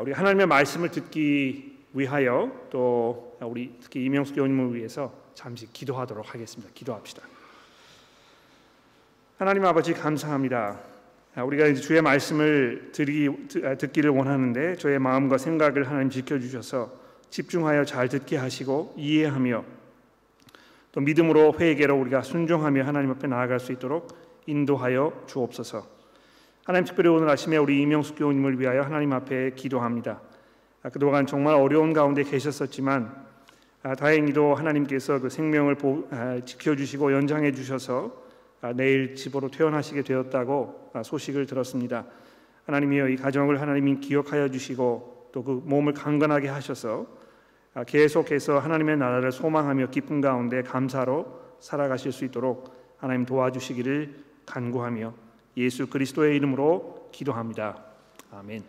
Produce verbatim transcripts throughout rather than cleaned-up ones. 우리 하나님의 말씀을 듣기 위하여 또 우리 특히 이명숙 교우님을 위해서 잠시 기도하도록 하겠습니다. 기도합시다. 하나님 아버지 감사합니다. 우리가 이제 주의 말씀을 드리, 듣기를 원하는데 저의 마음과 생각을 하나님 지켜주셔서 집중하여 잘 듣게 하시고 이해하며 또 믿음으로 회개로 우리가 순종하며 하나님 앞에 나아갈 수 있도록 인도하여 주옵소서. 하나님 특별히 오늘 아침에 우리 이명숙 교우님을 위하여 하나님 앞에 기도합니다. 그동안 정말 어려운 가운데 계셨었지만 다행히도 하나님께서 그 생명을 지켜주시고 연장해 주셔서 내일 집으로 퇴원하시게 되었다고 소식을 들었습니다. 하나님이여, 이 가정을 하나님이 기억하여 주시고 또 그 몸을 강건하게 하셔서 계속해서 하나님의 나라를 소망하며 기쁨 가운데 감사로 살아가실 수 있도록 하나님 도와주시기를 간구하며 예수 그리스도의 이름으로 기도합니다. 아멘.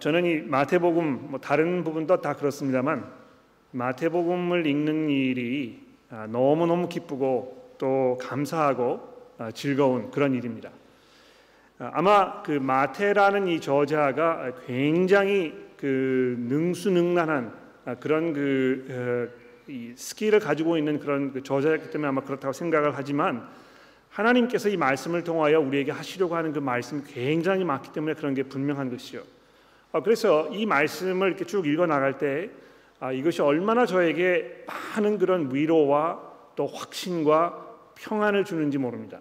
저는 이 마태복음 뭐 다른 부분도 다 그렇습니다만 마태복음을 읽는 일이 너무너무 기쁘고 또 감사하고 즐거운 그런 일입니다. 아마 그 마태라는 이 저자가 굉장히 그 능수능란한 그런 그 이 스킬을 가지고 있는 그런 그 저자였기 때문에 아마 그렇다고 생각을 하지만 하나님께서 이 말씀을 통하여 우리에게 하시려고 하는 그 말씀이 굉장히 많기 때문에 그런 게 분명한 것이죠. 그래서 이 말씀을 이렇게 쭉 읽어나갈 때 이것이 얼마나 저에게 많은 그런 위로와 또 확신과 평안을 주는지 모릅니다.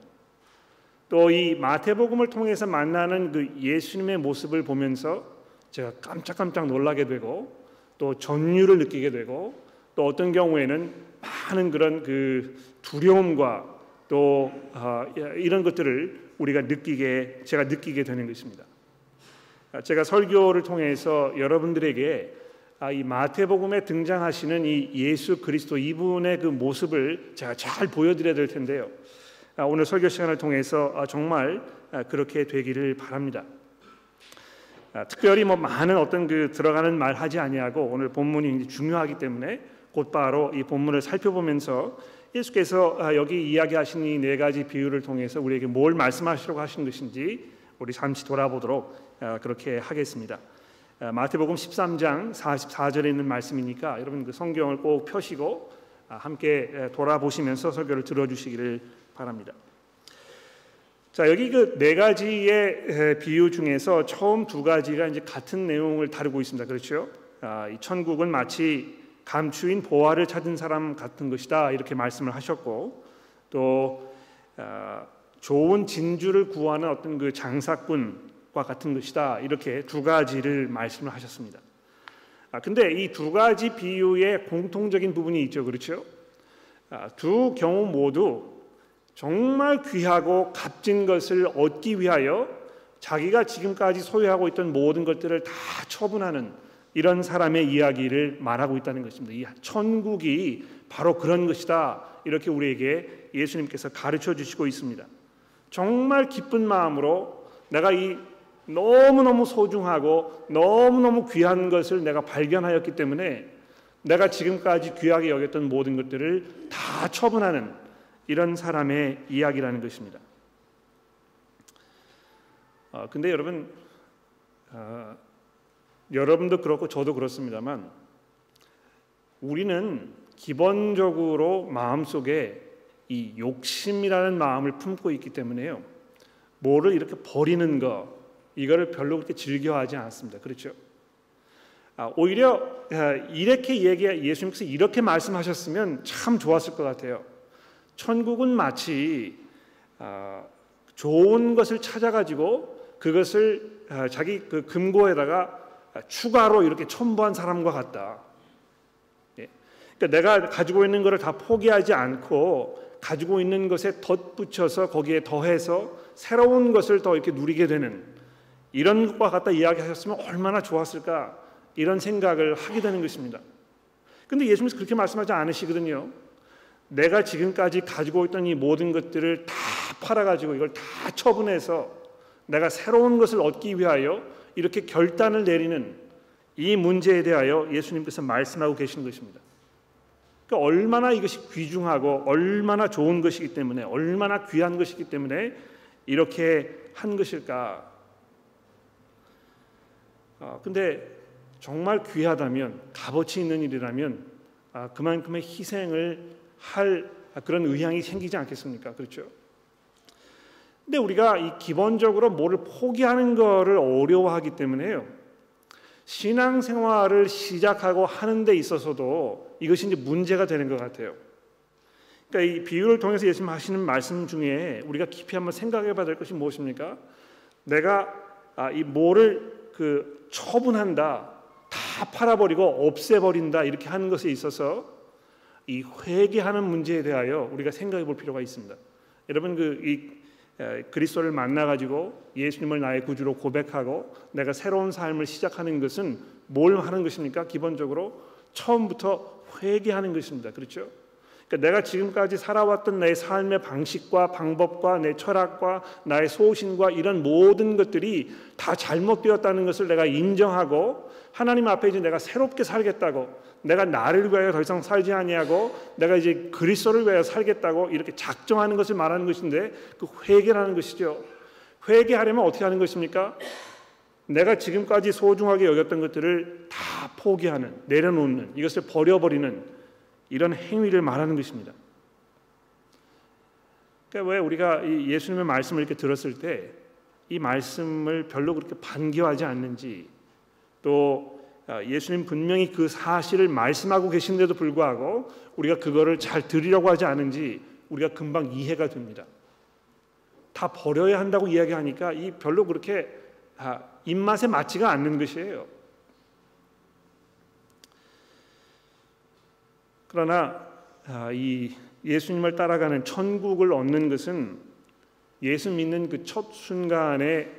또 이 마태복음을 통해서 만나는 그 예수님의 모습을 보면서 제가 깜짝깜짝 놀라게 되고 또 전율을 느끼게 되고 또 어떤 경우에는 많은 그런 그 두려움과 또 이런 것들을 우리가 느끼게 제가 느끼게 되는 것입니다. 제가 설교를 통해서 여러분들에게 이 마태복음에 등장하시는 이 예수 그리스도 이분의 그 모습을 제가 잘 보여드려야 될 텐데요. 오늘 설교 시간을 통해서 정말 그렇게 되기를 바랍니다. 특별히 뭐 많은 어떤 그 들어가는 말 하지 아니하고 오늘 본문이 중요하기 때문에 곧바로 이 본문을 살펴보면서 예수께서 여기 이야기하신 이 네 가지 비유를 통해서 우리에게 뭘 말씀하시려고 하신 것인지 우리 잠시 돌아보도록 그렇게 하겠습니다. 마태복음 십삼 장 사십사 절에 있는 말씀이니까 여러분 그 성경을 꼭 펴시고 함께 돌아보시면서 설교를 들어주시기를 바랍니다. 자, 여기 그 네 가지의 비유 중에서 처음 두 가지가 이제 같은 내용을 다루고 있습니다. 그렇죠? 아, 이 천국은 마치 감추인 보화를 찾은 사람 같은 것이다 이렇게 말씀을 하셨고 또 아, 좋은 진주를 구하는 어떤 그 장사꾼과 같은 것이다 이렇게 두 가지를 말씀을 하셨습니다. 아, 근데 이 두 가지 비유의 공통적인 부분이 있죠. 그렇죠? 아, 두 경우 모두 정말 귀하고 값진 것을 얻기 위하여 자기가 지금까지 소유하고 있던 모든 것들을 다 처분하는 이런 사람의 이야기를 말하고 있다는 것입니다. 이 천국이 바로 그런 것이다 이렇게 우리에게 예수님께서 가르쳐 주시고 있습니다. 정말 기쁜 마음으로 내가 이 너무너무 소중하고 너무너무 귀한 것을 내가 발견하였기 때문에 내가 지금까지 귀하게 여겼던 모든 것들을 다 처분하는 이런 사람의 이야기라는 것입니다. 어, 근데 여러분, 어, 여러분도 그렇고 저도 그렇습니다만 우리는 기본적으로 마음속에 이 욕심이라는 마음을 품고 있기 때문에요. 뭐를 이렇게 버리는 거, 이거를 별로 그렇게 즐겨하지 않습니다. 그렇죠? 아, 오히려 이렇게 얘기, 예수님께서 이렇게 말씀하셨으면 참 좋았을 것 같아요. 천국은 마치 좋은 것을 찾아가지고 그것을 자기 그 금고에다가 추가로 이렇게 첨부한 사람과 같다. 그러니까 내가 가지고 있는 것을 다 포기하지 않고 가지고 있는 것에 덧붙여서 거기에 더해서 새로운 것을 더 이렇게 누리게 되는 이런 것과 같다 이야기하셨으면 얼마나 좋았을까 이런 생각을 하게 되는 것입니다. 그런데 예수님께서 그렇게 말씀하지 않으시거든요. 내가 지금까지 가지고 있던 이 모든 것들을 다 팔아가지고 이걸 다 처분해서 내가 새로운 것을 얻기 위하여 이렇게 결단을 내리는 이 문제에 대하여 예수님께서 말씀하고 계신 것입니다. 그러니까 얼마나 이것이 귀중하고 얼마나 좋은 것이기 때문에 얼마나 귀한 것이기 때문에 이렇게 한 것일까? 아, 근데 정말 귀하다면, 값어치 있는 일이라면 아, 그만큼의 희생을 할 그런 의향이 생기지 않겠습니까? 그렇죠? 근데 우리가 이 기본적으로 뭐를 포기하는 거를 어려워하기 때문에요. 신앙생활을 시작하고 하는 데 있어서도 이것이 이제 문제가 되는 것 같아요. 그러니까 이 비유를 통해서 예수님 하시는 말씀 중에 우리가 깊이 한번 생각해 봐야 될 것이 무엇입니까? 내가 아, 이 뭐를 그 처분한다, 다 팔아버리고 없애버린다 이렇게 하는 것에 있어서 이 회개하는 문제에 대하여 우리가 생각해 볼 필요가 있습니다. 여러분 그 이 그리스도를 만나가지고 예수님을 나의 구주로 고백하고 내가 새로운 삶을 시작하는 것은 뭘 하는 것입니까? 기본적으로 처음부터 회개하는 것입니다. 그렇죠? 그러니까 내가 지금까지 살아왔던 내 삶의 방식과 방법과 내 철학과 나의 소신과 이런 모든 것들이 다 잘못되었다는 것을 내가 인정하고 하나님 앞에 이제 내가 새롭게 살겠다고, 내가 나를 위하여 더 이상 살지 아니하고 내가 이제 그리스도를 위하여 살겠다고 이렇게 작정하는 것을 말하는 것인데 그 회개라는 것이죠. 회개하려면 어떻게 하는 것입니까? 내가 지금까지 소중하게 여겼던 것들을 다 포기하는, 내려놓는, 이것을 버려버리는 이런 행위를 말하는 것입니다. 그러니까 왜 우리가 이 예수님의 말씀을 이렇게 들었을 때 이 말씀을 별로 그렇게 반겨하지 않는지, 또 예수님 분명히 그 사실을 말씀하고 계신데도 불구하고 우리가 그거를 잘 들으려고 하지 않은지 우리가 금방 이해가 됩니다. 다 버려야 한다고 이야기하니까 이 별로 그렇게 입맛에 맞지가 않는 것이에요. 그러나 이 예수님을 따라가는 천국을 얻는 것은 예수 믿는 그 첫 순간에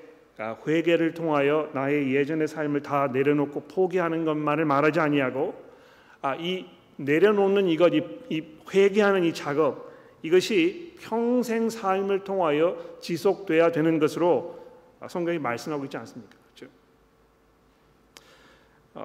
회개를 통하여 나의 예전의 삶을 다 내려놓고 포기하는 것만을 말하지 아니하고, 아, 이 내려놓는 이것, 이, 이 회개하는 이 작업, 이것이 평생 삶을 통하여 지속돼야 되는 것으로 성경이 말씀하고 있지 않습니까? 그렇죠?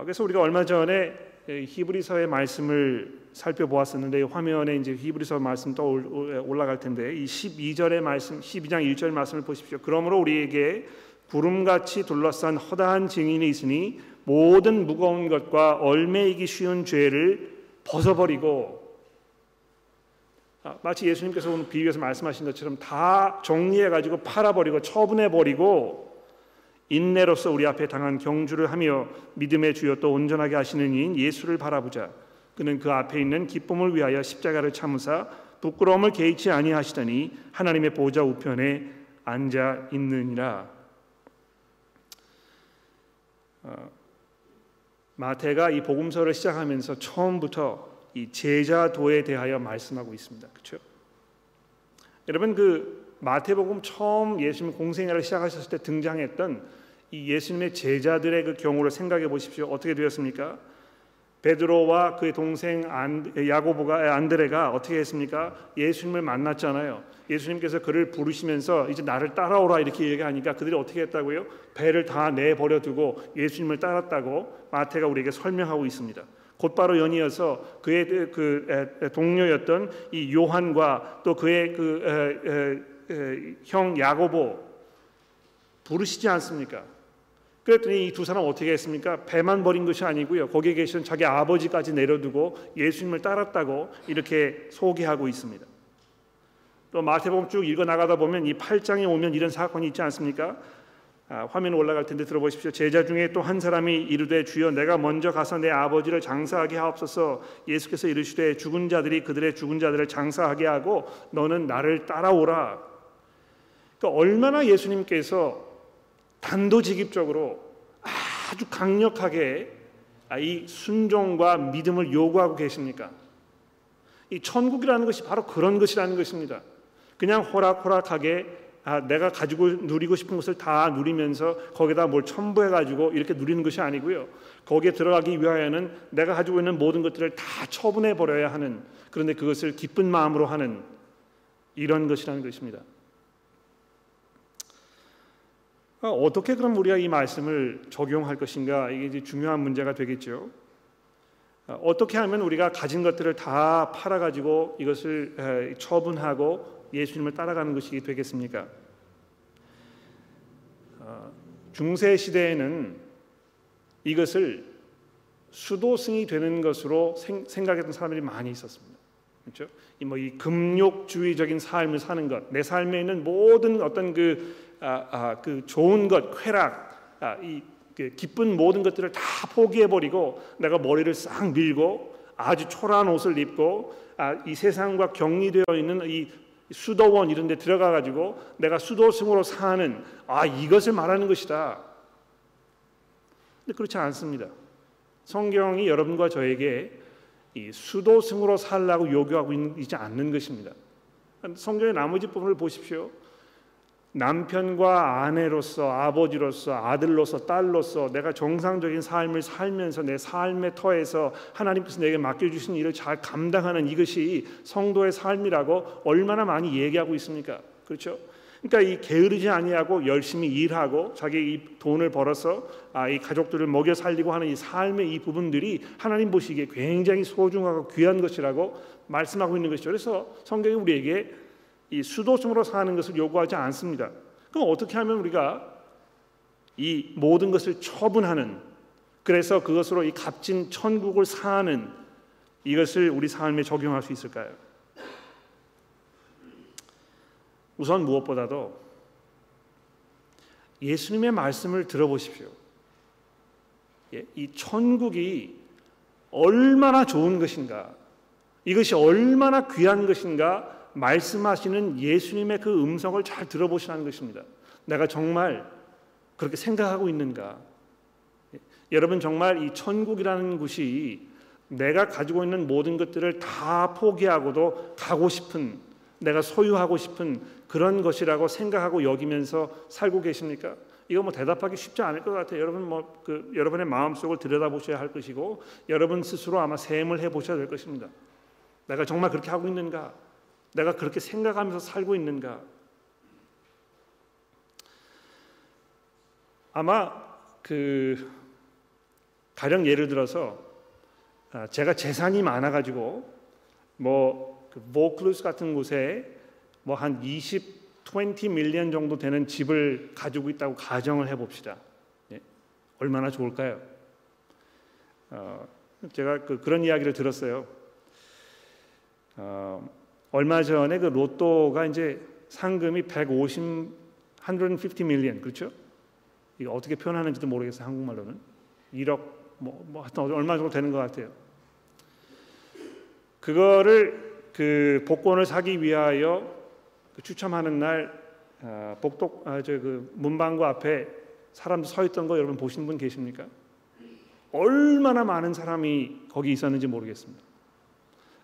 그래서 우리가 얼마 전에 히브리서의 말씀을 살펴보았었는데, 화면에 이제 히브리서 말씀 또 올라갈 텐데 이 십이 절의 말씀, 십이 장 일 절 말씀을 보십시오. 그러므로 우리에게 구름같이 둘러싼 허다한 증인이 있으니 모든 무거운 것과 얼매이기 쉬운 죄를 벗어버리고, 마치 예수님께서 오늘 비유에서 말씀하신 것처럼 다 정리해가지고 팔아버리고 처분해버리고 인내로서 우리 앞에 당한 경주를 하며 믿음의 주여 또 온전하게 하시는 이인 예수를 바라보자. 그는 그 앞에 있는 기쁨을 위하여 십자가를 참으사 부끄러움을 개의치 아니하시더니 하나님의 보좌 우편에 앉아 있느니라. 어, 마태가 이 복음서를 시작하면서 처음부터 이 제자도에 대하여 말씀하고 있습니다. 그렇죠? 여러분 그 마태복음 처음 예수님 공생애를 시작하셨을 때 등장했던 이 예수님의 제자들의 그 경우를 생각해 보십시오. 어떻게 되었습니까? 베드로와 그의 동생 야고보가 안드레가 어떻게 했습니까? 예수님을 만났잖아요. 예수님께서 그를 부르시면서 이제 나를 따라오라 이렇게 얘기하니까 그들이 어떻게 했다고요? 배를 다 내버려 두고 예수님을 따랐다고 마태가 우리에게 설명하고 있습니다. 곧바로 연이어서 그의 그 동료였던 이 요한과 또 그의 그 형 야고보 부르시지 않습니까? 그랬더니 이 두 사람 어떻게 했습니까? 배만 버린 것이 아니고요, 거기에 계신 자기 아버지까지 내려두고 예수님을 따랐다고 이렇게 소개하고 있습니다. 또 마태복음 쭉 읽어나가다 보면 이 팔 장에 오면 이런 사건이 있지 않습니까? 아, 화면 올라갈 텐데 들어보십시오. 제자 중에 또 한 사람이 이르되 주여 내가 먼저 가서 내 아버지를 장사하게 하옵소서. 예수께서 이르시되 죽은 자들이 그들의 죽은 자들을 장사하게 하고 너는 나를 따라오라. 그러니까 얼마나 예수님께서 단도직입적으로 아주 강력하게 이 순종과 믿음을 요구하고 계십니까? 이 천국이라는 것이 바로 그런 것이라는 것입니다. 그냥 호락호락하게 아, 내가 가지고 누리고 싶은 것을 다 누리면서 거기다 뭘 첨부해가지고 이렇게 누리는 것이 아니고요, 거기에 들어가기 위하여는 내가 가지고 있는 모든 것들을 다 처분해버려야 하는, 그런데 그것을 기쁜 마음으로 하는 이런 것이라는 것입니다. 어떻게 그럼 우리가 이 말씀을 적용할 것인가, 이게 이제 중요한 문제가 되겠죠. 어떻게 하면 우리가 가진 것들을 다 팔아가지고 이것을 처분하고 예수님을 따라가는 것이 되겠습니까? 중세 시대에는 이것을 수도승이 되는 것으로 생각했던 사람들이 많이 있었습니다. 그렇죠? 이 뭐 이 금욕주의적인 삶을 사는 것, 내 삶에 있는 모든 어떤 그, 아, 아, 그 좋은 것, 쾌락, 아, 이 그 기쁜 모든 것들을 다 포기해버리고 내가 머리를 싹 밀고 아주 초라한 옷을 입고 아, 이 세상과 격리되어 있는 이 수도원 이런 데 들어가가지고 내가 수도승으로 사는 아 이것을 말하는 것이다. 근데 그렇지 않습니다. 성경이 여러분과 저에게 이 수도승으로 살라고 요구하고 있지 않는 것입니다. 성경의 나머지 부분을 보십시오. 남편과 아내로서, 아버지로서, 아들로서, 딸로서 내가 정상적인 삶을 살면서 내 삶의 터에서 하나님께서 내게 맡겨주신 일을 잘 감당하는 이것이 성도의 삶이라고 얼마나 많이 얘기하고 있습니까? 그렇죠? 그러니까 이 게으르지 아니하고 열심히 일하고 자기 이 돈을 벌어서 아, 이 가족들을 먹여 살리고 하는 이 삶의 이 부분들이 하나님 보시기에 굉장히 소중하고 귀한 것이라고 말씀하고 있는 것이죠. 그래서 성경이 우리에게 이 수도승으로 사는 것을 요구하지 않습니다. 그럼 어떻게 하면 우리가 이 모든 것을 처분하는, 그래서 그것으로 이 값진 천국을 사는 이것을 우리 삶에 적용할 수 있을까요? 우선 무엇보다도 예수님의 말씀을 들어보십시오. 이 천국이 얼마나 좋은 것인가, 이것이 얼마나 귀한 것인가 말씀하시는 예수님의 그 음성을 잘 들어보시라는 것입니다. 내가 정말 그렇게 생각하고 있는가? 여러분 정말 이 천국이라는 곳이 내가 가지고 있는 모든 것들을 다 포기하고도 가고 싶은, 내가 소유하고 싶은 그런 것이라고 생각하고 여기면서 살고 계십니까? 이거 뭐 대답하기 쉽지 않을 것 같아요. 여러분 뭐 그 여러분의 마음속을 들여다보셔야 할 것이고 여러분 스스로 아마 셈을 해보셔야 될 것입니다. 내가 정말 그렇게 하고 있는가? 내가 그렇게 생각하면서 살고 있는가? 아마 그 가령 예를 들어서 제가 재산이 많아가지고 뭐 그 보클루스 같은 곳에 뭐 한 이십, 이십 밀리언 정도 되는 집을 가지고 있다고 가정을 해봅시다. 예? 얼마나 좋을까요? 어, 제가 그 그런 이야기를 들었어요. 어, 얼마 전에 그 로또가 이제 상금이 백오십, 백오십 밀리언, 그렇죠? 이거 어떻게 표현하는지도 모르겠어요. 한국말로는 일억 뭐, 뭐 하여튼 얼마 정도 되는 것 같아요. 그거를 그 복권을 사기 위하여 그 추첨하는 날 아, 복도 아, 저 그 문방구 앞에 사람 서 있던 거 여러분 보신 분 계십니까? 얼마나 많은 사람이 거기 있었는지 모르겠습니다.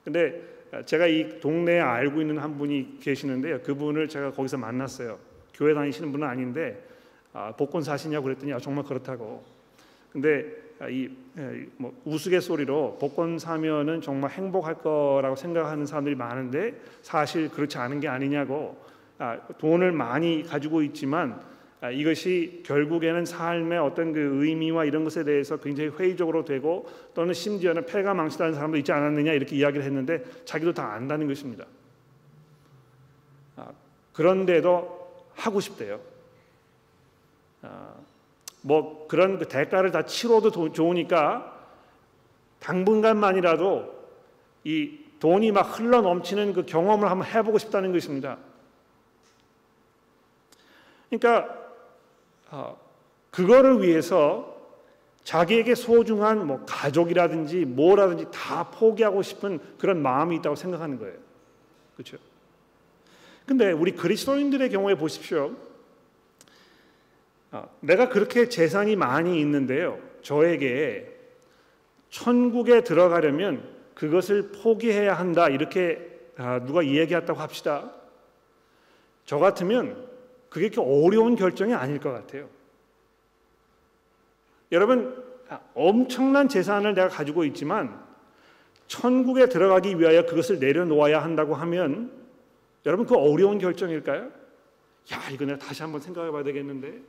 근데 제가 이 동네에 알고 있는 한 분이 계시는데요. 그분을 제가 거기서 만났어요. 교회 다니시는 분은 아닌데 아, 복권 사시냐고 그랬더니 아, 정말 그렇다고. 근데 아, 이 뭐 우스갯소리로 복권 사면은 정말 행복할 거라고 생각하는 사람들이 많은데 사실 그렇지 않은 게 아니냐고. 아, 돈을 많이 가지고 있지만 아, 이것이 결국에는 삶의 어떤 그 의미와 이런 것에 대해서 굉장히 회의적으로 되고 또는 심지어는 패가망신하는 사람도 있지 않았느냐 이렇게 이야기를 했는데 자기도 다 안다는 것입니다. 아, 그런데도 하고 싶대요. 아, 뭐 그런 그 대가를 다 치러도 도, 좋으니까 당분간만이라도 이 돈이 막 흘러 넘치는 그 경험을 한번 해보고 싶다는 것입니다. 그러니까 어, 그거를 위해서 자기에게 소중한 뭐 가족이라든지 뭐라든지 다 포기하고 싶은 그런 마음이 있다고 생각하는 거예요. 그렇죠? 근데 우리 그리스도인들의 경우에 보십시오. 어, 내가 그렇게 재산이 많이 있는데요. 저에게 천국에 들어가려면 그것을 포기해야 한다. 이렇게 아, 누가 이야기했다고 합시다. 저 같으면 그게 이렇게 어려운 결정이 아닐 것 같아요. 여러분 엄청난 재산을 내가 가지고 있지만 천국에 들어가기 위하여 그것을 내려놓아야 한다고 하면 여러분 그 어려운 결정일까요? 야 이거 내가 다시 한번 생각해 봐야 되겠는데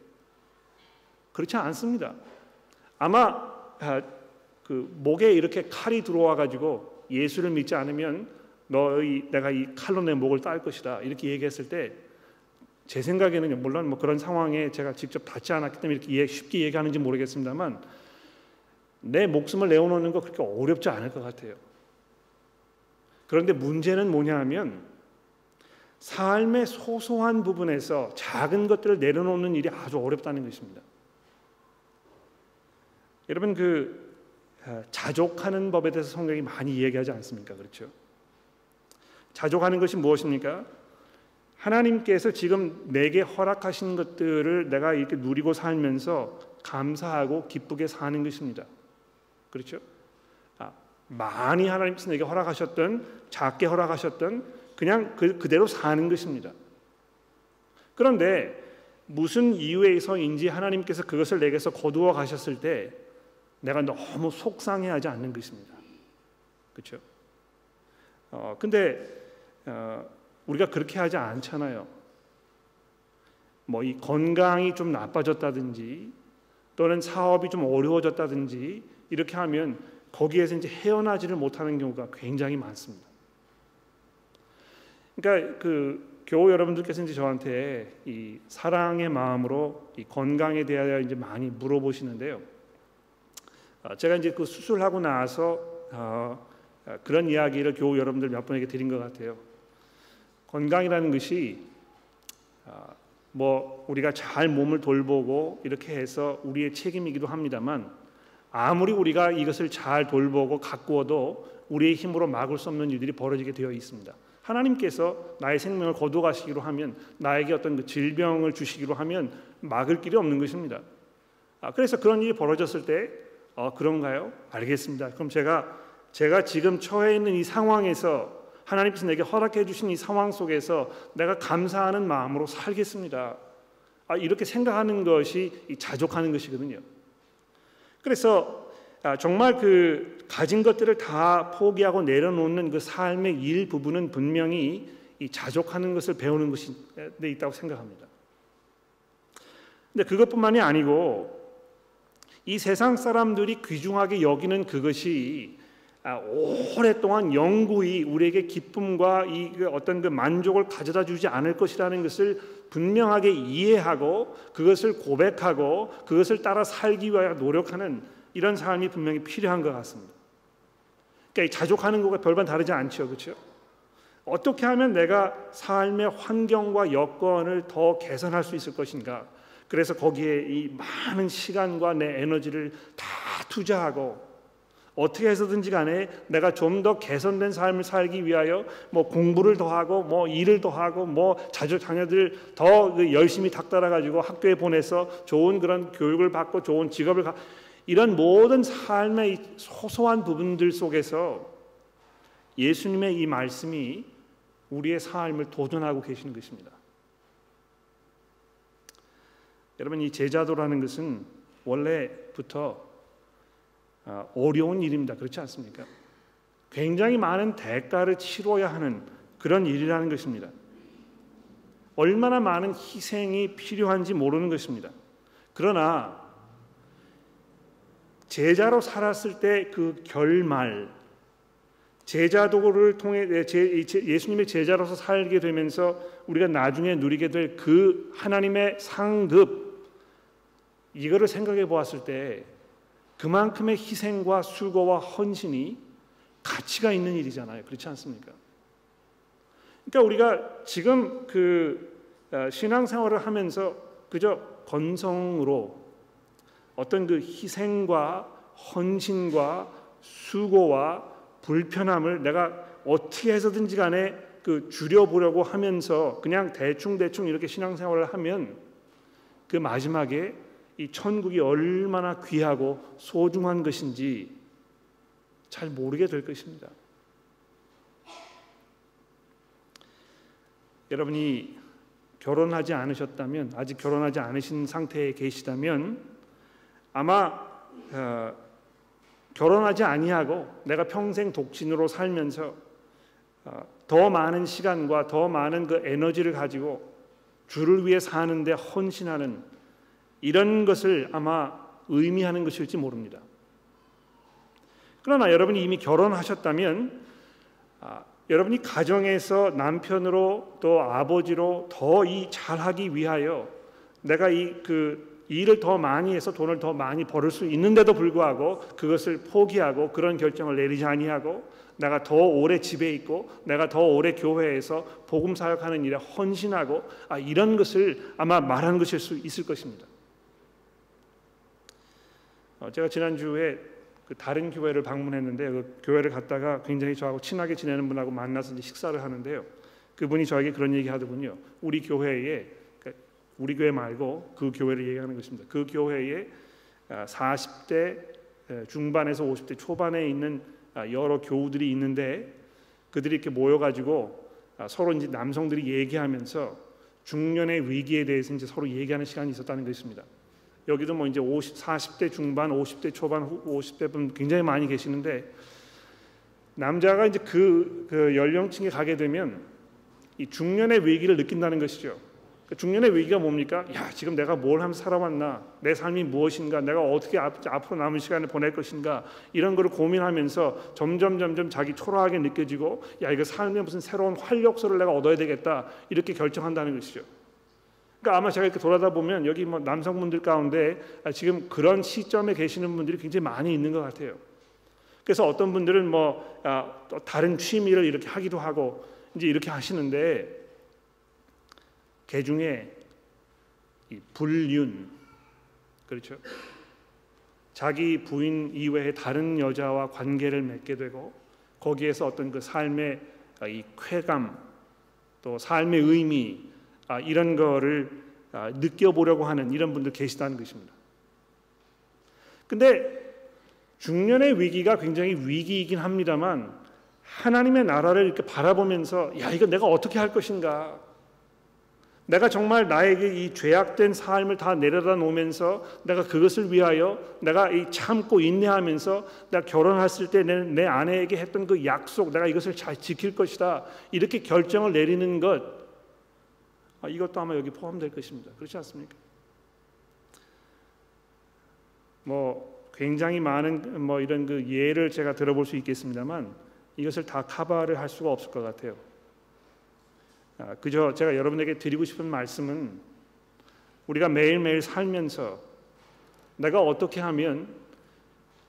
그렇지 않습니다. 아마 그 목에 이렇게 칼이 들어와 가지고 예수를 믿지 않으면 너의 내가 이 칼로 내 목을 딸 것이다 이렇게 얘기했을 때 제 생각에는 물론 뭐 그런 상황에 제가 직접 닿지 않았기 때문에 이렇게 쉽게 얘기하는지 모르겠습니다만 내 목숨을 내어놓는 거 그렇게 어렵지 않을 것 같아요. 그런데 문제는 뭐냐 하면 삶의 소소한 부분에서 작은 것들을 내려놓는 일이 아주 어렵다는 것입니다. 여러분, 그 자족하는 법에 대해서 성경이 많이 이야기하지 않습니까? 그렇죠? 자족하는 것이 무엇입니까? 하나님께서 지금 내게 허락하신 것들을 내가 이렇게 누리고 살면서 감사하고 기쁘게 사는 것입니다. 그렇죠? 아, 많이 하나님께서 내게 허락하셨던, 작게 허락하셨던, 그냥 그, 그대로 사는 것입니다. 그런데 무슨 이유에서인지 하나님께서 그것을 내게서 거두어 가셨을 때 내가 너무 속상해하지 않는 것입니다. 그렇죠? 어, 근데 어, 우리가 그렇게 하지 않잖아요. 뭐 이 건강이 좀 나빠졌다든지 또는 사업이 좀 어려워졌다든지 이렇게 하면 거기에서 이제 헤어나지를 못하는 경우가 굉장히 많습니다. 그러니까 그 교우 여러분들께서 이제 저한테 이 사랑의 마음으로 이 건강에 대하여 이제 많이 물어보시는데요. 제가 이제 그 수술하고 나서 어, 그런 이야기를 교우 여러분들 몇 분에게 드린 것 같아요. 건강이라는 것이 뭐 우리가 잘 몸을 돌보고 이렇게 해서 우리의 책임이기도 합니다만, 아무리 우리가 이것을 잘 돌보고 가꾸어도 우리의 힘으로 막을 수 없는 일들이 벌어지게 되어 있습니다. 하나님께서 나의 생명을 거두어 가시기로 하면, 나에게 어떤 그 질병을 주시기로 하면 막을 길이 없는 것입니다. 그래서 그런 일이 벌어졌을 때 어, 그런가요? 알겠습니다. 그럼 제가 제가 지금 처해 있는 이 상황에서, 하나님께서 내게 허락해 주신 이 상황 속에서 내가 감사하는 마음으로 살겠습니다. 아, 이렇게 생각하는 것이 이 자족하는 것이거든요. 그래서 아, 정말 그 가진 것들을 다 포기하고 내려놓는 그 삶의 일부분은 분명히 이 자족하는 것을 배우는 것이 돼 있다고 생각합니다. 근데 그것뿐만이 아니고 이 세상 사람들이 귀중하게 여기는 그것이 아, 오랫동안 영구히 우리에게 기쁨과 이 어떤 그 만족을 가져다 주지 않을 것이라는 것을 분명하게 이해하고 그것을 고백하고 그것을 따라 살기 위하여 노력하는 이런 삶이 분명히 필요한 것 같습니다. 그러니까 이 자족하는 것과 별반 다르지 않죠, 그렇죠? 어떻게 하면 내가 삶의 환경과 여건을 더 개선할 수 있을 것인가? 그래서 거기에 이 많은 시간과 내 에너지를 다 투자하고, 어떻게 해서든지 간에 내가 좀 더 개선된 삶을 살기 위하여 뭐 공부를 더 하고 뭐 일을 더 하고 뭐 자주 자녀들 더 열심히 닥달아 가지고 학교에 보내서 좋은 그런 교육을 받고 좋은 직업을 가, 이런 모든 삶의 소소한 부분들 속에서 예수님의 이 말씀이 우리의 삶을 도전하고 계시는 것입니다. 여러분, 이 제자도라는 것은 원래부터 어려운 일입니다. 그렇지 않습니까? 굉장히 많은 대가를 치러야 하는 그런 일이라는 것입니다. 얼마나 많은 희생이 필요한지 모르는 것입니다. 그러나 제자로 살았을 때 그 결말, 제자도를 통해 예수님의 제자로서 살게 되면서 우리가 나중에 누리게 될 그 하나님의 상급, 이거를 생각해 보았을 때 그만큼의 희생과 수고와 헌신이 가치가 있는 일이잖아요. 그렇지 않습니까? 그러니까 우리가 지금 그 신앙생활을 하면서 그저 건성으로 어떤 그 희생과 헌신과 수고와 불편함을 내가 어떻게 해서든지 간에 그 줄여보려고 하면서 그냥 대충대충 이렇게 신앙생활을 하면 그 마지막에 이 천국이 얼마나 귀하고 소중한 것인지 잘 모르게 될 것입니다. 여러분이 결혼하지 않으셨다면, 아직 결혼하지 않으신 상태에 계시다면 아마 어, 결혼하지 아니하고 내가 평생 독신으로 살면서 어, 더 많은 시간과 더 많은 그 에너지를 가지고 주를 위해 사는데 헌신하는 이런 것을 아마 의미하는 것일지 모릅니다. 그러나 여러분이 이미 결혼하셨다면 아, 여러분이 가정에서 남편으로 또 아버지로 더 이 잘하기 위하여 내가 이 그 일을 더 많이 해서 돈을 더 많이 벌을 수 있는데도 불구하고 그것을 포기하고 그런 결정을 내리지 아니하고 내가 더 오래 집에 있고 내가 더 오래 교회에서 복음 사역하는 일에 헌신하고 아, 이런 것을 아마 말하는 것일 수 있을 것입니다. 어, 제가 지난주에 그 다른 교회를 방문했는데 그 교회를 갔다가 굉장히 저하고 친하게 지내는 분하고 만나서 이제 식사를 하는데요. 그분이 저에게 그런 얘기 하더군요. 우리 교회에 우리 교회 말고 그 교회를 얘기하는 것입니다. 그 교회에 사십 대 중반에서 오십 대 초반에 있는 여러 교우들이 있는데 그들이 이렇게 모여가지고 서로 이제 남성들이 얘기하면서 중년의 위기에 대해서 이제 서로 얘기하는 시간이 있었다는 것입니다. 여기도 뭐 이제 사십 대 중반, 오십 대 초반, 오십 대 분 굉장히 많이 계시는데 남자가 이제 그, 그 연령층에 가게 되면 이 중년의 위기를 느낀다는 것이죠. 중년의 위기가 뭡니까? 야, 지금 내가 뭘 하면서 살아왔나? 내 삶이 무엇인가? 내가 어떻게 앞으로 남은 시간을 보낼 것인가? 이런 거를 고민하면서 점점 점점 자기 초라하게 느껴지고 야, 이거 삶의 무슨 새로운 활력소를 내가 얻어야 되겠다. 이렇게 결정한다는 것이죠. 그러니까 아마 제가 이렇게 돌아다 보면 여기 뭐 남성분들 가운데 지금 그런 시점에 계시는 분들이 굉장히 많이 있는 것 같아요. 그래서 어떤 분들은 뭐 다른 취미를 이렇게 하기도 하고 이제 이렇게 하시는데 개 중에 이 불륜, 그렇죠? 자기 부인 이외의 다른 여자와 관계를 맺게 되고 거기에서 어떤 그 삶의 이 쾌감, 또 삶의 의미 아, 이런 거를 아, 느껴보려고 하는 이런 분들 계시다는 것입니다. 근데 중년의 위기가 굉장히 위기이긴 합니다만 하나님의 나라를 이렇게 바라보면서 야, 이거 내가 어떻게 할 것인가? 내가 정말 나에게 이 죄악된 삶을 다 내려다 놓으면서 내가 그것을 위하여 내가 이 참고 인내하면서 내가 결혼했을 때 내, 내 아내에게 했던 그 약속 내가 이것을 잘 지킬 것이다 이렇게 결정을 내리는 것 아, 이것도 아마 여기 포함될 것입니다. 그렇지 않습니까? 뭐 굉장히 많은 뭐 이런 그 예를 제가 들어볼 수 있겠습니다만 이것을 다 커버를 할 수가 없을 것 같아요. 아, 그저 제가 여러분에게 드리고 싶은 말씀은 우리가 매일매일 살면서 내가 어떻게 하면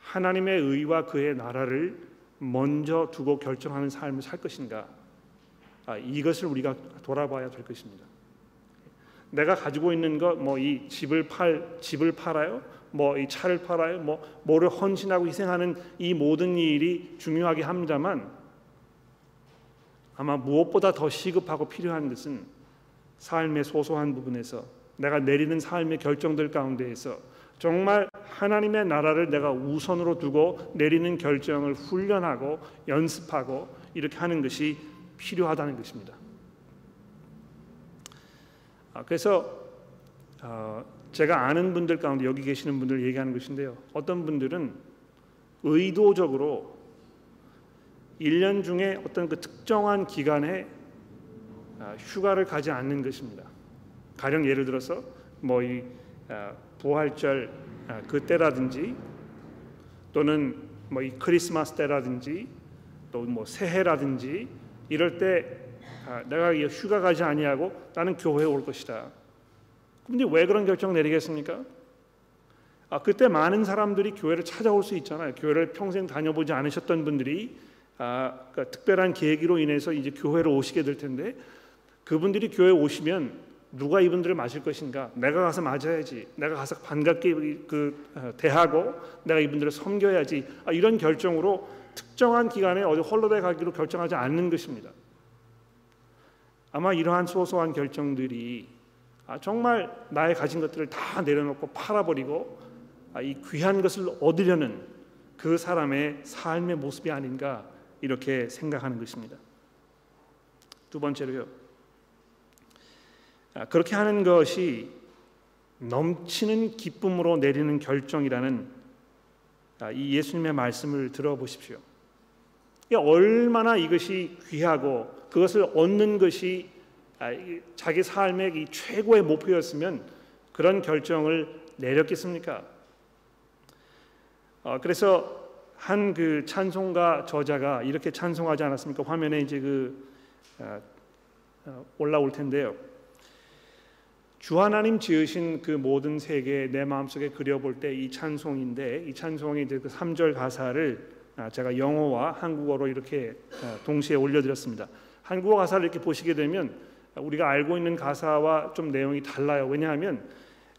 하나님의 의와 그의 나라를 먼저 두고 결정하는 삶을 살 것인가 아, 이것을 우리가 돌아봐야 될 것입니다. 내가 가지고 있는 것 뭐 이 집을 팔 집을 팔아요, 뭐 이 차를 팔아요, 뭐 뭐를 헌신하고 희생하는 이 모든 일이 중요하게 합니다만 아마 무엇보다 더 시급하고 필요한 것은 삶의 소소한 부분에서 내가 내리는 삶의 결정들 가운데에서 정말 하나님의 나라를 내가 우선으로 두고 내리는 결정을 훈련하고 연습하고 이렇게 하는 것이 필요하다는 것입니다. 그래서 제가 아는 분들 가운데 여기 계시는 분들 얘기하는 것인데요. 어떤 분들은 의도적으로 일 년 중에 어떤 그 특정한 기간에 휴가를 가지 않는 것입니다. 가령 예를 들어서 뭐 이 부활절 그때라든지 또는 뭐 이 크리스마스 때라든지 또 뭐 새해라든지 이럴 때 내가 휴가 가지 아니하고 나는 교회에 올 것이다. 근데 왜 그런 결정 내리겠습니까? 아, 그때 많은 사람들이 교회를 찾아올 수 있잖아요. 교회를 평생 다녀보지 않으셨던 분들이 아, 그러니까 특별한 계기로 인해서 이제 교회로 오시게 될 텐데 그분들이 교회에 오시면 누가 이분들을 맞을 것인가? 내가 가서 맞아야지. 내가 가서 반갑게 그 대하고 내가 이분들을 섬겨야지. 아, 이런 결정으로 특정한 기간에 어디 홀로데 가기로 결정하지 않는 것입니다. 아마 이러한 소소한 결정들이 아, 정말 나의 가진 것들을 다 내려놓고 팔아버리고 아, 이 귀한 것을 얻으려는 그 사람의 삶의 모습이 아닌가 이렇게 생각하는 것입니다. 두 번째로요. 그렇게 하는 것이 넘치는 기쁨으로 내리는 결정이라는 이 예수님의 말씀을 들어보십시오. 얼마나 이것이 귀하고 그것을 얻는 것이 자기 삶의 이 최고의 목표였으면 그런 결정을 내렸겠습니까? 그래서 한 그 찬송가 저자가 이렇게 찬송하지 않았습니까? 화면에 이제 그 올라올 텐데요. 주 하나님 지으신 그 모든 세계 내 마음속에 그려볼 때 이 찬송인데, 이 찬송의 이제 그 삼 절 가사를 제가 영어와 한국어로 이렇게 동시에 올려드렸습니다. 한국어 가사를 이렇게 보시게 되면 우리가 알고 있는 가사와 좀 내용이 달라요. 왜냐하면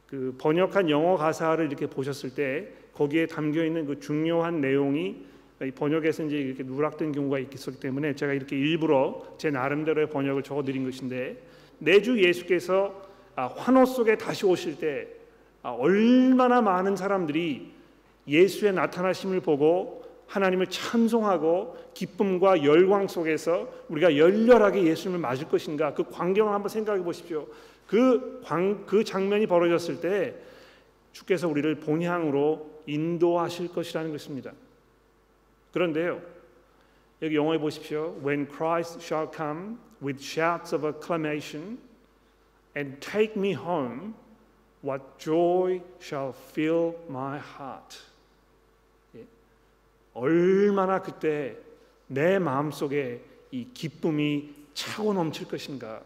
그 번역한 영어 가사를 이렇게 보셨을 때 거기에 담겨 있는 그 중요한 내용이 번역에서 이제 이렇게 누락된 경우가 있기 때문에 제가 이렇게 일부러 제 나름대로의 번역을 적어드린 것인데, 내 주 예수께서 환호 속에 다시 오실 때 얼마나 많은 사람들이 예수의 나타나심을 보고 하나님을 찬송하고 기쁨과 열광 속에서 우리가 열렬하게 예수님을 맞을 것인가, 그 광경을 한번 생각해 보십시오. 그, 광, 그 장면이 벌어졌을 때 주께서 우리를 본향으로 인도하실 것이라는 것입니다. 그런데요, 여기 영어에 보십시오. When Christ shall come with shouts of acclamation and take me home, what joy shall fill my heart. 얼마나 그때 내 마음속에 이 기쁨이 차고 넘칠 것인가.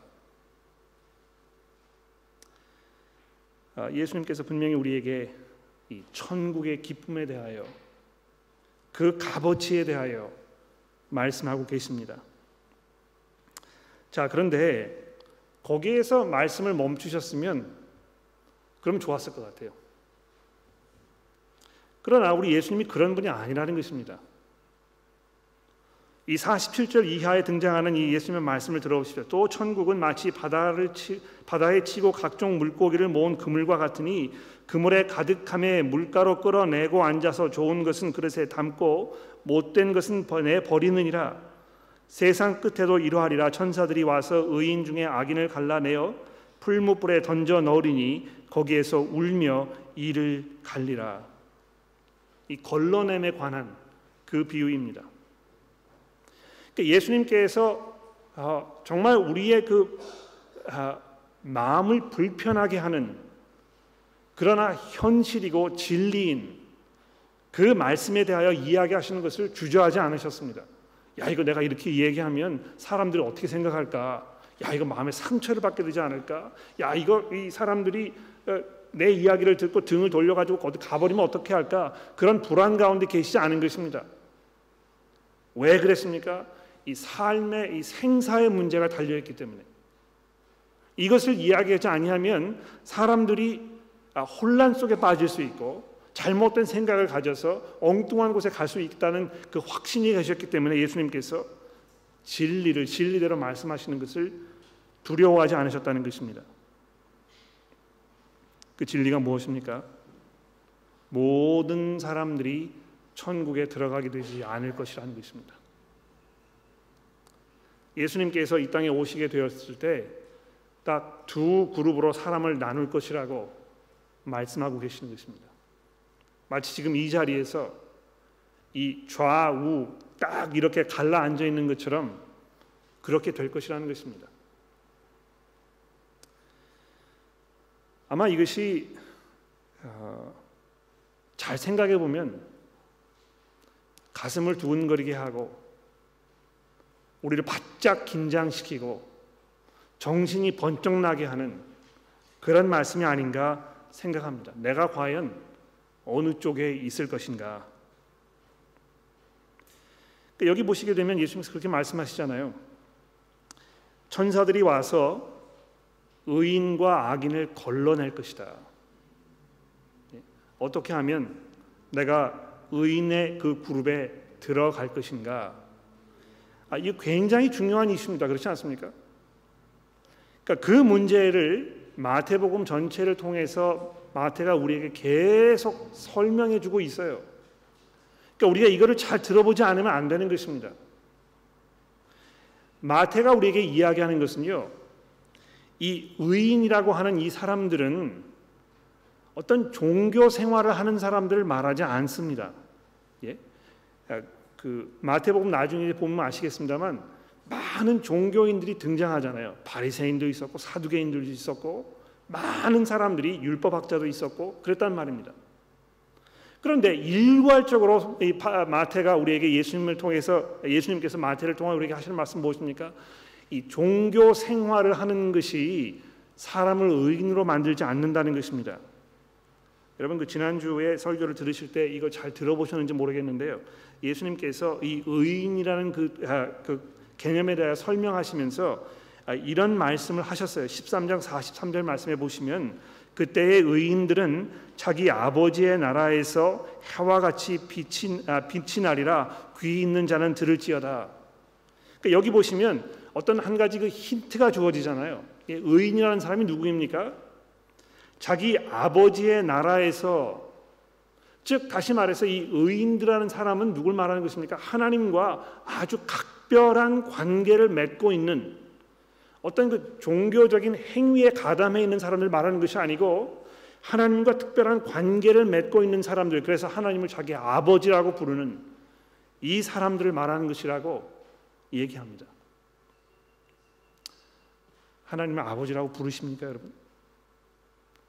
예수님께서 분명히 우리에게 이 천국의 기쁨에 대하여, 그 값어치에 대하여 말씀하고 계십니다. 자, 그런데 거기에서 말씀을 멈추셨으면 그럼 좋았을 것 같아요. 그러나 우리 예수님이 그런 분이 아니라는 것입니다. 이 사십칠 절 이하에 등장하는 이 예수님의 말씀을 들어보십시오. 또 천국은 마치 바다를 치, 바다에 치고 각종 물고기를 모은 그물과 같으니 그물의 가득함에 물가로 끌어내고 앉아서 좋은 것은 그릇에 담고 못된 것은 내버리느니라. 세상 끝에도 이러하리라. 천사들이 와서 의인 중에 악인을 갈라내어 풀무불에 던져 넣으리니 거기에서 울며 이를 갈리라. 이 걸러냄에 관한 그 비유입니다. 그러니까 예수님께서 정말 우리의 그 마음을 불편하게 하는, 그러나 현실이고 진리인 그 말씀에 대하여 이야기하시는 것을 주저하지 않으셨습니다. 야, 이거 내가 이렇게 얘기하면 사람들이 어떻게 생각할까? 야, 이거 마음에 상처를 받게 되지 않을까? 야, 이거 이 사람들이 내 이야기를 듣고 등을 돌려가지고 어디 가버리면 어떻게 할까? 그런 불안 가운데 계시지 않은 것입니다. 왜 그랬습니까? 이 삶의 이 생사의 문제가 달려있기 때문에, 이것을 이야기하지 아니하면 사람들이 혼란 속에 빠질 수 있고 잘못된 생각을 가져서 엉뚱한 곳에 갈 수 있다는 그 확신이 계셨기 때문에 예수님께서 진리를 진리대로 말씀하시는 것을 두려워하지 않으셨다는 것입니다. 그 진리가 무엇입니까? 모든 사람들이 천국에 들어가게 되지 않을 것이라는 것입니다. 예수님께서 이 땅에 오시게 되었을 때 딱 두 그룹으로 사람을 나눌 것이라고 말씀하고 계시는 것입니다. 마치 지금 이 자리에서 이 좌우 딱 이렇게 갈라앉아 있는 것처럼 그렇게 될 것이라는 것입니다. 아마 이것이 어, 잘 생각해 보면 가슴을 두근거리게 하고 우리를 바짝 긴장시키고 정신이 번쩍 나게 하는 그런 말씀이 아닌가 생각합니다. 내가 과연 어느 쪽에 있을 것인가. 여기 보시게 되면 예수님께서 그렇게 말씀하시잖아요. 천사들이 와서 의인과 악인을 걸러낼 것이다. 어떻게 하면 내가 의인의 그 그룹에 들어갈 것인가? 아, 이거 굉장히 중요한 이슈입니다. 그렇지 않습니까? 그러니까 그 문제를 마태복음 전체를 통해서 마태가 우리에게 계속 설명해주고 있어요. 그러니까 우리가 이거를 잘 들어보지 않으면 안 되는 것입니다. 마태가 우리에게 이야기하는 것은요, 이 의인이라고 하는 이 사람들은 어떤 종교 생활을 하는 사람들을 말하지 않습니다. 예? 그 마태복음 나중에 보면 아시겠습니다만 많은 종교인들이 등장하잖아요. 바리새인도 있었고 사두개인들도 있었고 많은 사람들이 율법학자도 있었고 그랬단 말입니다. 그런데 일괄적으로 이 마태가 우리에게 예수님을 통해서 예수님께서 마태를 통해 우리에게 하시는 말씀 무엇입니까? 이 종교 생활을 하는 것이 사람을 의인으로 만들지 않는다는 것입니다. 여러분, 그 지난주에 설교를 들으실 때 이걸 잘 들어보셨는지 모르겠는데요, 예수님께서 이 의인이라는 그, 아, 그 개념에 대해 설명하시면서 아, 이런 말씀을 하셨어요. 십삼 장 사십삼 절 말씀해 보시면, 그때의 의인들은 자기 아버지의 나라에서 해와 같이 빛이, 아, 빛이 나리라. 귀 있는 자는 들을지어다. 그러니까 여기 보시면 어떤 한 가지 그 힌트가 주어지잖아요. 의인이라는 사람이 누구입니까? 자기 아버지의 나라에서, 즉 다시 말해서 이 의인들이라는 사람은 누굴 말하는 것입니까? 하나님과 아주 각별한 관계를 맺고 있는 어떤 그 종교적인 행위에 가담해 있는 사람을 말하는 것이 아니고, 하나님과 특별한 관계를 맺고 있는 사람들, 그래서 하나님을 자기 아버지라고 부르는 이 사람들을 말하는 것이라고 얘기합니다. 하나님을 아버지라고 부르십니까, 여러분?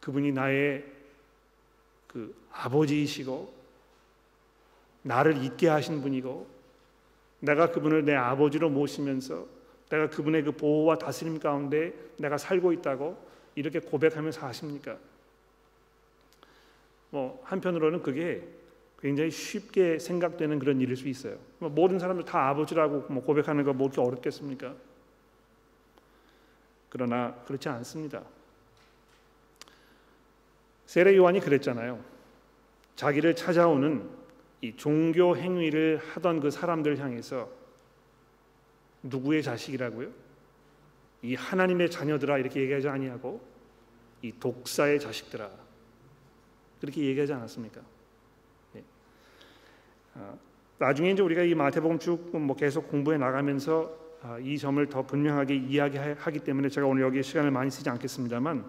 그분이 나의 그 아버지이시고 나를 잊게 하신 분이고, 내가 그분을 내 아버지로 모시면서 내가 그분의 그 보호와 다스림 가운데 내가 살고 있다고 이렇게 고백하면서 하십니까? 뭐 한편으로는 그게 굉장히 쉽게 생각되는 그런 일일 수 있어요. 모든 사람들 다 아버지라고 뭐 고백하는 거 뭐 그렇게 어렵겠습니까? 그러나 그렇지 않습니다. 세례 요한이 그랬잖아요. 자기를 찾아오는 이 종교 행위를 하던 그 사람들 향해서 누구의 자식이라고요? 이 하나님의 자녀들아 이렇게 얘기하지 아니하고 이 독사의 자식들아 그렇게 얘기하지 않았습니까? 네. 아, 나중에 이제 우리가 이 마태복음 쭉 뭐 계속 공부해 나가면서 아, 이 점을 더 분명하게 이야기하기 때문에 제가 오늘 여기에 시간을 많이 쓰지 않겠습니다만,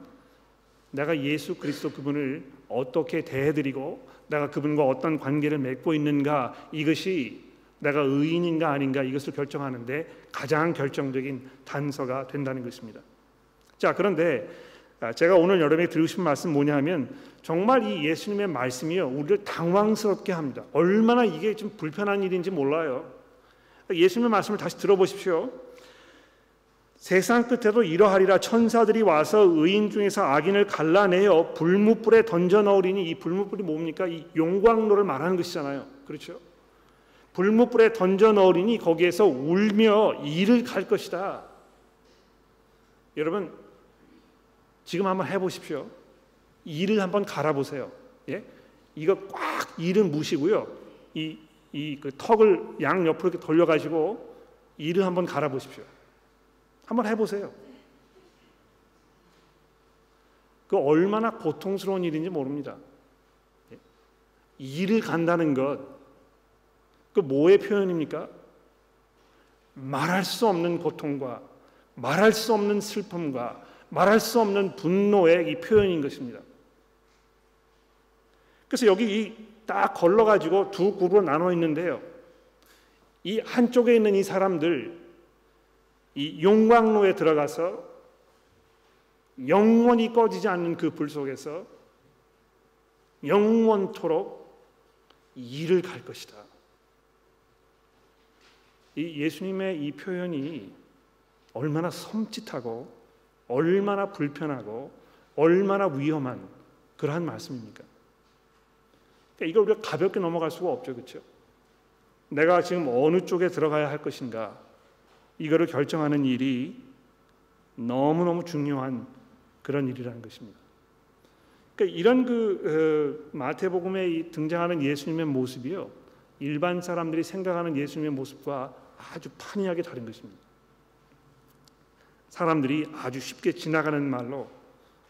내가 예수 그리스도 그분을 어떻게 대해드리고 내가 그분과 어떤 관계를 맺고 있는가, 이것이 내가 의인인가 아닌가 이것을 결정하는 데 가장 결정적인 단서가 된다는 것입니다. 자, 그런데 제가 오늘 여러분에게 드리고 싶은 말씀 뭐냐 하면, 정말 이 예수님의 말씀이요 우리를 당황스럽게 합니다. 얼마나 이게 좀 불편한 일인지 몰라요. 예수님의 말씀을 다시 들어보십시오. 세상 끝에도 이러하리라. 천사들이 와서 의인 중에서 악인을 갈라내어 불무불에 던져 넣으리니. 이 불무불이 뭡니까? 이 용광로를 말하는 것이잖아요. 그렇죠? 불무불에 던져 넣으리니 거기에서 울며 이를 갈 것이다. 여러분, 지금 한번 해보십시오. 이를 한번 갈아보세요. 예? 이거 꽉 이를 무시고요. 이, 이 그 턱을 양 옆으로 이렇게 돌려가지고 이를 한번 갈아보십시오. 한번 해보세요. 그 얼마나 고통스러운 일인지 모릅니다. 이를 간다는 것, 그 뭐의 표현입니까? 말할 수 없는 고통과 말할 수 없는 슬픔과 말할 수 없는 분노의 이 표현인 것입니다. 그래서 여기 딱 걸러가지고 두 그룹으로 나눠 있는데요, 이 한쪽에 있는 이 사람들, 이 용광로에 들어가서 영원히 꺼지지 않는 그 불 속에서 영원토록 이를 갈 것이다. 이 예수님의 이 표현이 얼마나 섬찟하고 얼마나 불편하고 얼마나 위험한 그러한 말씀입니까? 그러니까 이걸 우리가 가볍게 넘어갈 수가 없죠, 그렇죠? 내가 지금 어느 쪽에 들어가야 할 것인가? 이거를 결정하는 일이 너무너무 중요한 그런 일이라는 것입니다. 그러니까 이런 그 어, 마태복음에 등장하는 예수님의 모습이요, 일반 사람들이 생각하는 예수님의 모습과 아주 판이하게 다른 것입니다. 사람들이 아주 쉽게 지나가는 말로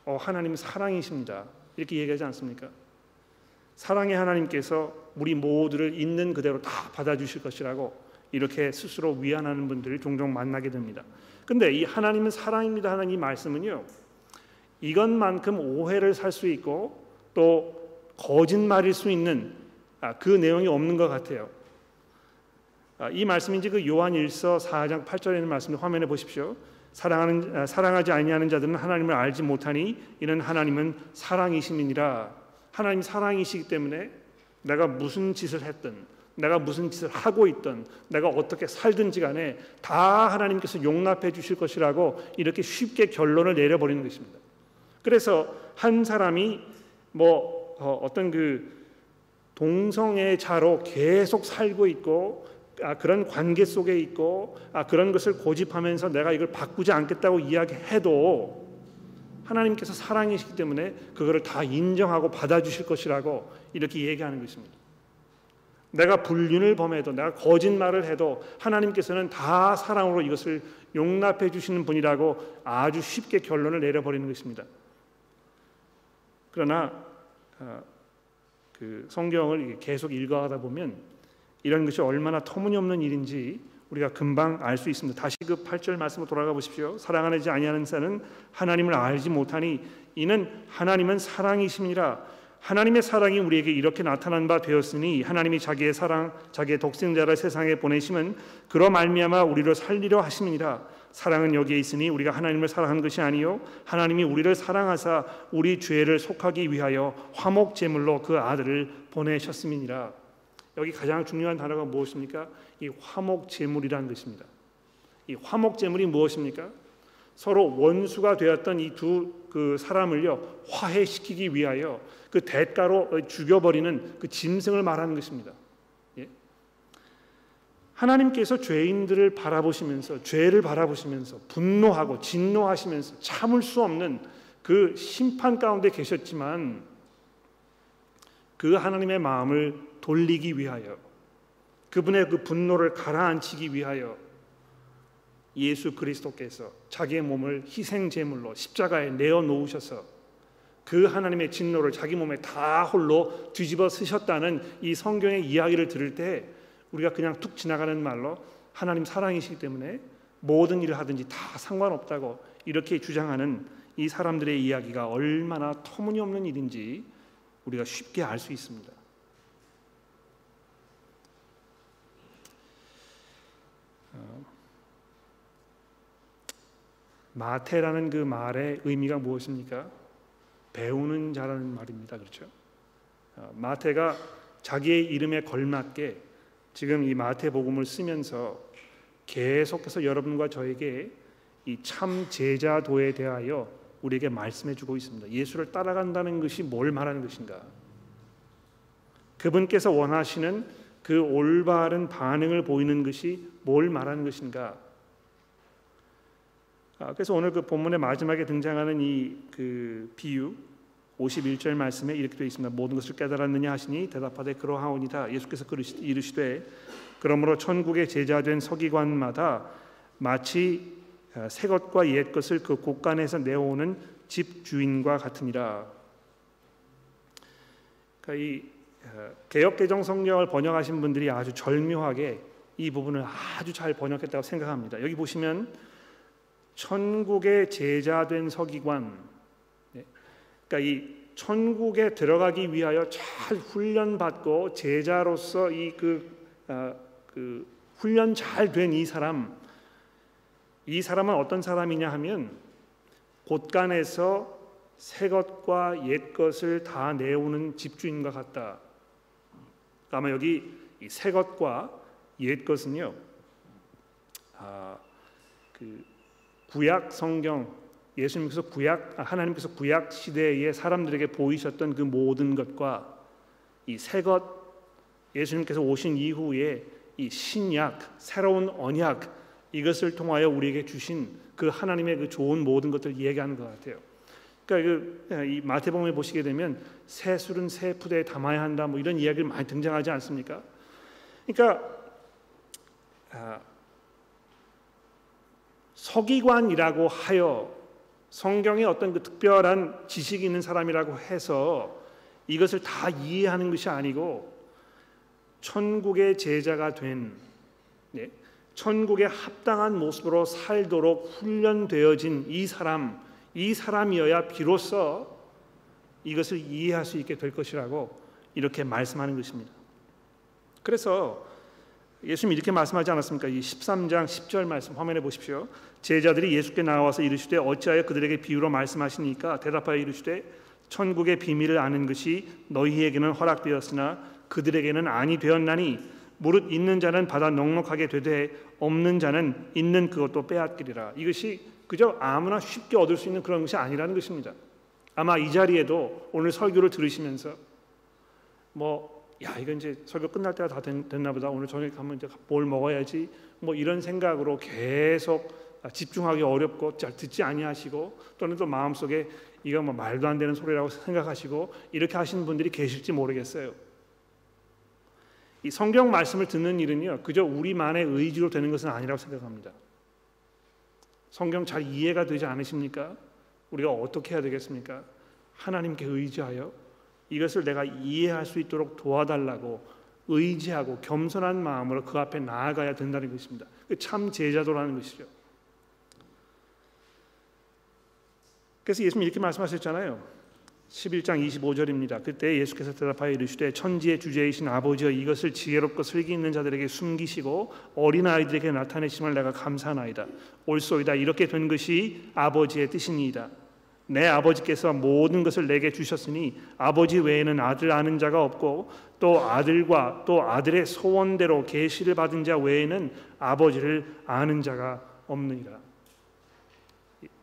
어, 하나님은 사랑이십니다 이렇게 얘기하지 않습니까? 사랑의 하나님께서 우리 모두를 있는 그대로 다 받아주실 것이라고 이렇게 스스로 위안하는 분들을 종종 만나게 됩니다. 그런데 이 하나님은 사랑입니다 하는 이 말씀은요, 이것만큼 오해를 살 수 있고 또 거짓말일 수 있는 아, 그 내용이 없는 것 같아요. 아, 이 말씀인지 그 요한일서 사 장 팔 절에 있는 말씀을 화면에 보십시오. 사랑하는, 아, 사랑하지 아니하는 자들은 하나님을 알지 못하니 이는 하나님은 사랑이심이니라. 하나님 사랑이시기 때문에 내가 무슨 짓을 했든 내가 무슨 짓을 하고 있든 내가 어떻게 살든지 간에 다 하나님께서 용납해 주실 것이라고 이렇게 쉽게 결론을 내려버리는 것입니다. 그래서 한 사람이 뭐 어떤 그 동성애자로 계속 살고 있고 아, 그런 관계 속에 있고 아, 그런 것을 고집하면서 내가 이걸 바꾸지 않겠다고 이야기해도 하나님께서 사랑이시기 때문에 그거를 다 인정하고 받아주실 것이라고 이렇게 얘기하는 것입니다. 내가 불륜을 범해도 내가 거짓말을 해도 하나님께서는 다 사랑으로 이것을 용납해 주시는 분이라고 아주 쉽게 결론을 내려버리는 것입니다. 그러나 어, 그 성경을 계속 읽어가다 보면 이런 것이 얼마나 터무니없는 일인지 우리가 금방 알 수 있습니다. 다시 그 팔 절 말씀으로 돌아가 보십시오. 사랑하지 아니하는 자는 하나님을 알지 못하니 이는 하나님은 사랑이심이라. 하나님의 사랑이 우리에게 이렇게 나타난 바 되었으니 하나님이 자기의 사랑 자기의 독생자를 세상에 보내심은 그로 말미암아 우리를 살리려 하심이니라. 사랑은 여기에 있으니 우리가 하나님을 사랑한 것이 아니요 하나님이 우리를 사랑하사 우리 죄를 속하기 위하여 화목 제물로 그 아들을 보내셨음이니라. 여기 가장 중요한 단어가 무엇입니까? 이 화목 제물이라는 것입니다. 이 화목 제물이 무엇입니까? 서로 원수가 되었던 이 두 그 사람을요 화해시키기 위하여 그 대가로 죽여버리는 그 짐승을 말하는 것입니다. 예? 하나님께서 죄인들을 바라보시면서 죄를 바라보시면서 분노하고 진노하시면서 참을 수 없는 그 심판 가운데 계셨지만 그 하나님의 마음을 돌리기 위하여 그분의 그 분노를 가라앉히기 위하여 예수 그리스도께서 자기의 몸을 희생 제물로 십자가에 내어 놓으셔서 그 하나님의 진노를 자기 몸에 다 홀로 뒤집어 쓰셨다는 이 성경의 이야기를 들을 때 우리가 그냥 툭 지나가는 말로 하나님 사랑이시기 때문에 모든 일을 하든지 다 상관없다고 이렇게 주장하는 이 사람들의 이야기가 얼마나 터무니없는 일인지 우리가 쉽게 알 수 있습니다. 마태라는 그 말의 의미가 무엇입니까? 배우는 자라는 말입니다. 그렇죠? 마태가 자기의 이름에 걸맞게 지금 이 마태복음을 쓰면서 계속해서 여러분과 저에게 이 참 제자도에 대하여 우리에게 말씀해주고 있습니다. 예수를 따라간다는 것이 뭘 말하는 것인가? 그분께서 원하시는 그 올바른 반응을 보이는 것이 뭘 말하는 것인가? 그래서 오늘 그 본문의 마지막에 등장하는 이 그 비유 오십일 절 말씀에 이렇게 되어 있습니다. 모든 것을 깨달았느냐 하시니 대답하되 그러하오니다. 예수께서 이르시되 그러므로 천국의 제자된 서기관마다 마치 새 것과 옛 것을 그 곳간에서 내어오는 집 주인과 같으니라. 그러니까 이 개역개정 성경을 번역하신 분들이 아주 절묘하게 이 부분을 아주 잘 번역했다고 생각합니다. 여기 보시면 천국의 제자된 서기관, 그러니까 이 천국에 들어가기 위하여 잘 훈련받고 제자로서 이 그 아, 그 훈련 잘 된 이 사람, 이 사람은 어떤 사람이냐 하면 곳간에서 새 것과 옛 것을 다 내오는 집주인과 같다. 아마 여기 이 새 것과 옛 것은요, 아, 그 구약 성경, 예수님께서 구약, 하나님께서 구약 시대의 사람들에게 보이셨던 그 모든 것과 이 새 것, 예수님께서 오신 이후에 이 신약, 새로운 언약 이것을 통하여 우리에게 주신 그 하나님의 그 좋은 모든 것들을 얘기하는 것 같아요. 그러니까 그, 이 마태복음에 보시게 되면 새 술은 새 푸대에 담아야 한다 뭐 이런 이야기를 많이 등장하지 않습니까? 그러니까 아, 서기관이라고 하여 성경에 어떤 그 특별한 지식이 있는 사람이라고 해서 이것을 다 이해하는 것이 아니고 천국의 제자가 된 네, 천국에 합당한 모습으로 살도록 훈련되어진 이 사람, 이 사람이어야 비로소 이것을 이해할 수 있게 될 것이라고 이렇게 말씀하는 것입니다. 그래서 예수님이 이렇게 말씀하지 않았습니까? 이 십삼 장 십 절 말씀 화면에 보십시오. 제자들이 예수께 나와서 이르시되 어찌하여 그들에게 비유로 말씀하시니까 대답하여 이르시되 천국의 비밀을 아는 것이 너희에게는 허락되었으나 그들에게는 아니 되었나니 무릇 있는 자는 받아 넉넉하게 되되 없는 자는 있는 그것도 빼앗기리라. 이것이 그저 아무나 쉽게 얻을 수 있는 그런 것이 아니라는 것입니다. 아마 이 자리에도 오늘 설교를 들으시면서 뭐 야 이건 이제 설교 끝날 때가 다 됐나 보다, 오늘 저녁에 가면 이제 뭘 먹어야지, 뭐 이런 생각으로 계속 집중하기 어렵고 잘 듣지 아니하시고, 또는 또 마음속에 이거 뭐 말도 안 되는 소리라고 생각하시고 이렇게 하시는 분들이 계실지 모르겠어요. 이 성경 말씀을 듣는 일은요 그저 우리만의 의지로 되는 것은 아니라고 생각합니다. 성경 잘 이해가 되지 않으십니까? 우리가 어떻게 해야 되겠습니까? 하나님께 의지하여 이것을 내가 이해할 수 있도록 도와달라고 의지하고 겸손한 마음으로 그 앞에 나아가야 된다는 것입니다. 참 제자도라는 것이죠. 그래서 예수님이 이렇게 말씀하셨잖아요. 십일 장 이십오 절입니다. 그때 예수께서 대답하여 이르시되 천지의 주재이신 아버지여, 이것을 지혜롭고 슬기 있는 자들에게 숨기시고 어린아이들에게 나타내심을 내가 감사하나이다. 옳소이다. 이렇게 된 것이 아버지의 뜻이니이다. 내 아버지께서 모든 것을 내게 주셨으니 아버지 외에는 아들 아는 자가 없고 또 아들과 또 아들의 소원대로 계시를 받은 자 외에는 아버지를 아는 자가 없느니라.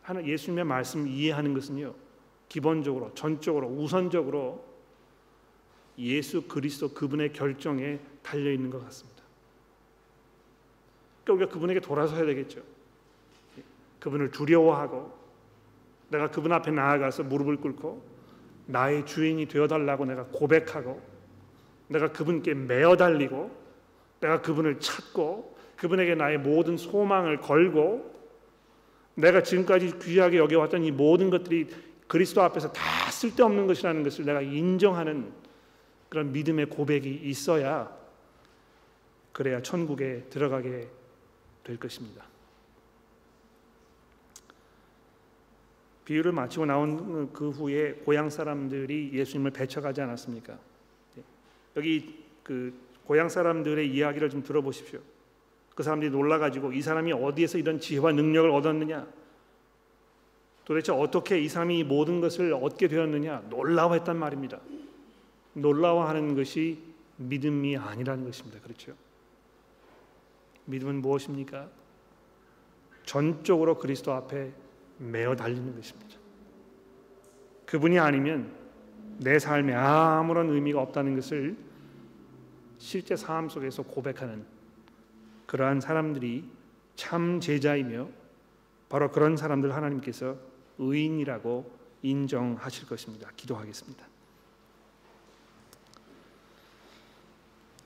하나 예수님의 말씀 이해하는 것은요 기본적으로, 전적으로, 우선적으로 예수 그리스도 그분의 결정에 달려 있는 것 같습니다. 그러니까 우리가 그분에게 돌아서야 되겠죠. 그분을 두려워하고 내가 그분 앞에 나아가서 무릎을 꿇고 나의 주인이 되어달라고 내가 고백하고, 내가 그분께 매어달리고, 내가 그분을 찾고, 그분에게 나의 모든 소망을 걸고, 내가 지금까지 귀하게 여겨왔던 이 모든 것들이 그리스도 앞에서 다 쓸데없는 것이라는 것을 내가 인정하는 그런 믿음의 고백이 있어야, 그래야 천국에 들어가게 될 것입니다. 비유를 마치고 나온 그 후에 고향 사람들이 예수님을 배척하지 않았습니까? 여기 그 고향 사람들의 이야기를 좀 들어보십시오. 그 사람들이 놀라가지고 이 사람이 어디에서 이런 지혜와 능력을 얻었느냐, 도대체 어떻게 이 사람이 모든 것을 얻게 되었느냐 놀라워했단 말입니다. 놀라워하는 것이 믿음이 아니라는 것입니다. 그렇죠? 믿음은 무엇입니까? 전적으로 그리스도 앞에 매어 달리는 것입니다. 그분이 아니면 내 삶에 아무런 의미가 없다는 것을 실제 삶 속에서 고백하는 그러한 사람들이 참 제자이며, 바로 그런 사람들 하나님께서 의인이라고 인정하실 것입니다. 기도하겠습니다.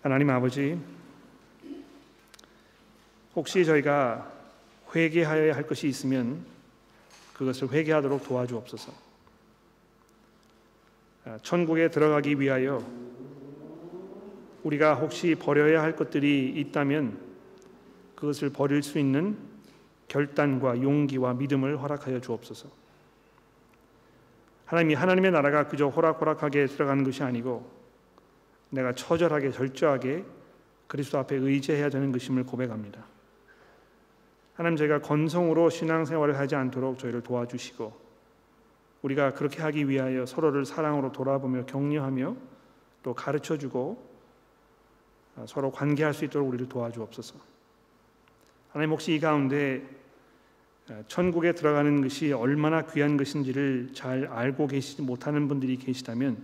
하나님 아버지, 혹시 저희가 회개하여야 할 것이 있으면 그것을 회개하도록 도와주옵소서. 천국에 들어가기 위하여 우리가 혹시 버려야 할 것들이 있다면 그것을 버릴 수 있는 결단과 용기와 믿음을 허락하여 주옵소서. 하나님이 하나님의 나라가 그저 호락호락하게 들어가는 것이 아니고 내가 처절하게 절저하게 그리스도 앞에 의지해야 되는 것임을 고백합니다. 하나님, 저희가 건성으로 신앙생활을 하지 않도록 저희를 도와주시고, 우리가 그렇게 하기 위하여 서로를 사랑으로 돌아보며 격려하며 또 가르쳐주고 서로 관계할 수 있도록 우리를 도와주옵소서. 하나님, 혹시 이 가운데 천국에 들어가는 것이 얼마나 귀한 것인지를 잘 알고 계시지 못하는 분들이 계시다면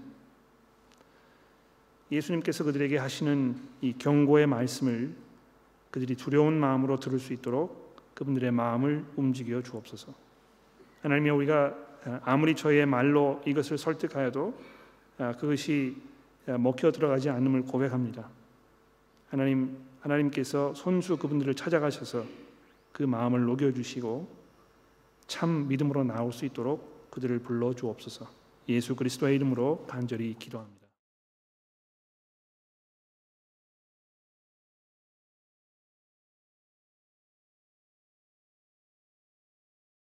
예수님께서 그들에게 하시는 이 경고의 말씀을 그들이 두려운 마음으로 들을 수 있도록 그분들의 마음을 움직여 주옵소서. 하나님이여, 우리가 아무리 저희의 말로 이것을 설득하여도 그것이 먹혀 들어가지 않음을 고백합니다. 하나님, 하나님께서 손수 그분들을 찾아가셔서 그 마음을 녹여주시고 참 믿음으로 나올 수 있도록 그들을 불러 주옵소서. 예수 그리스도의 이름으로 간절히 기도합니다.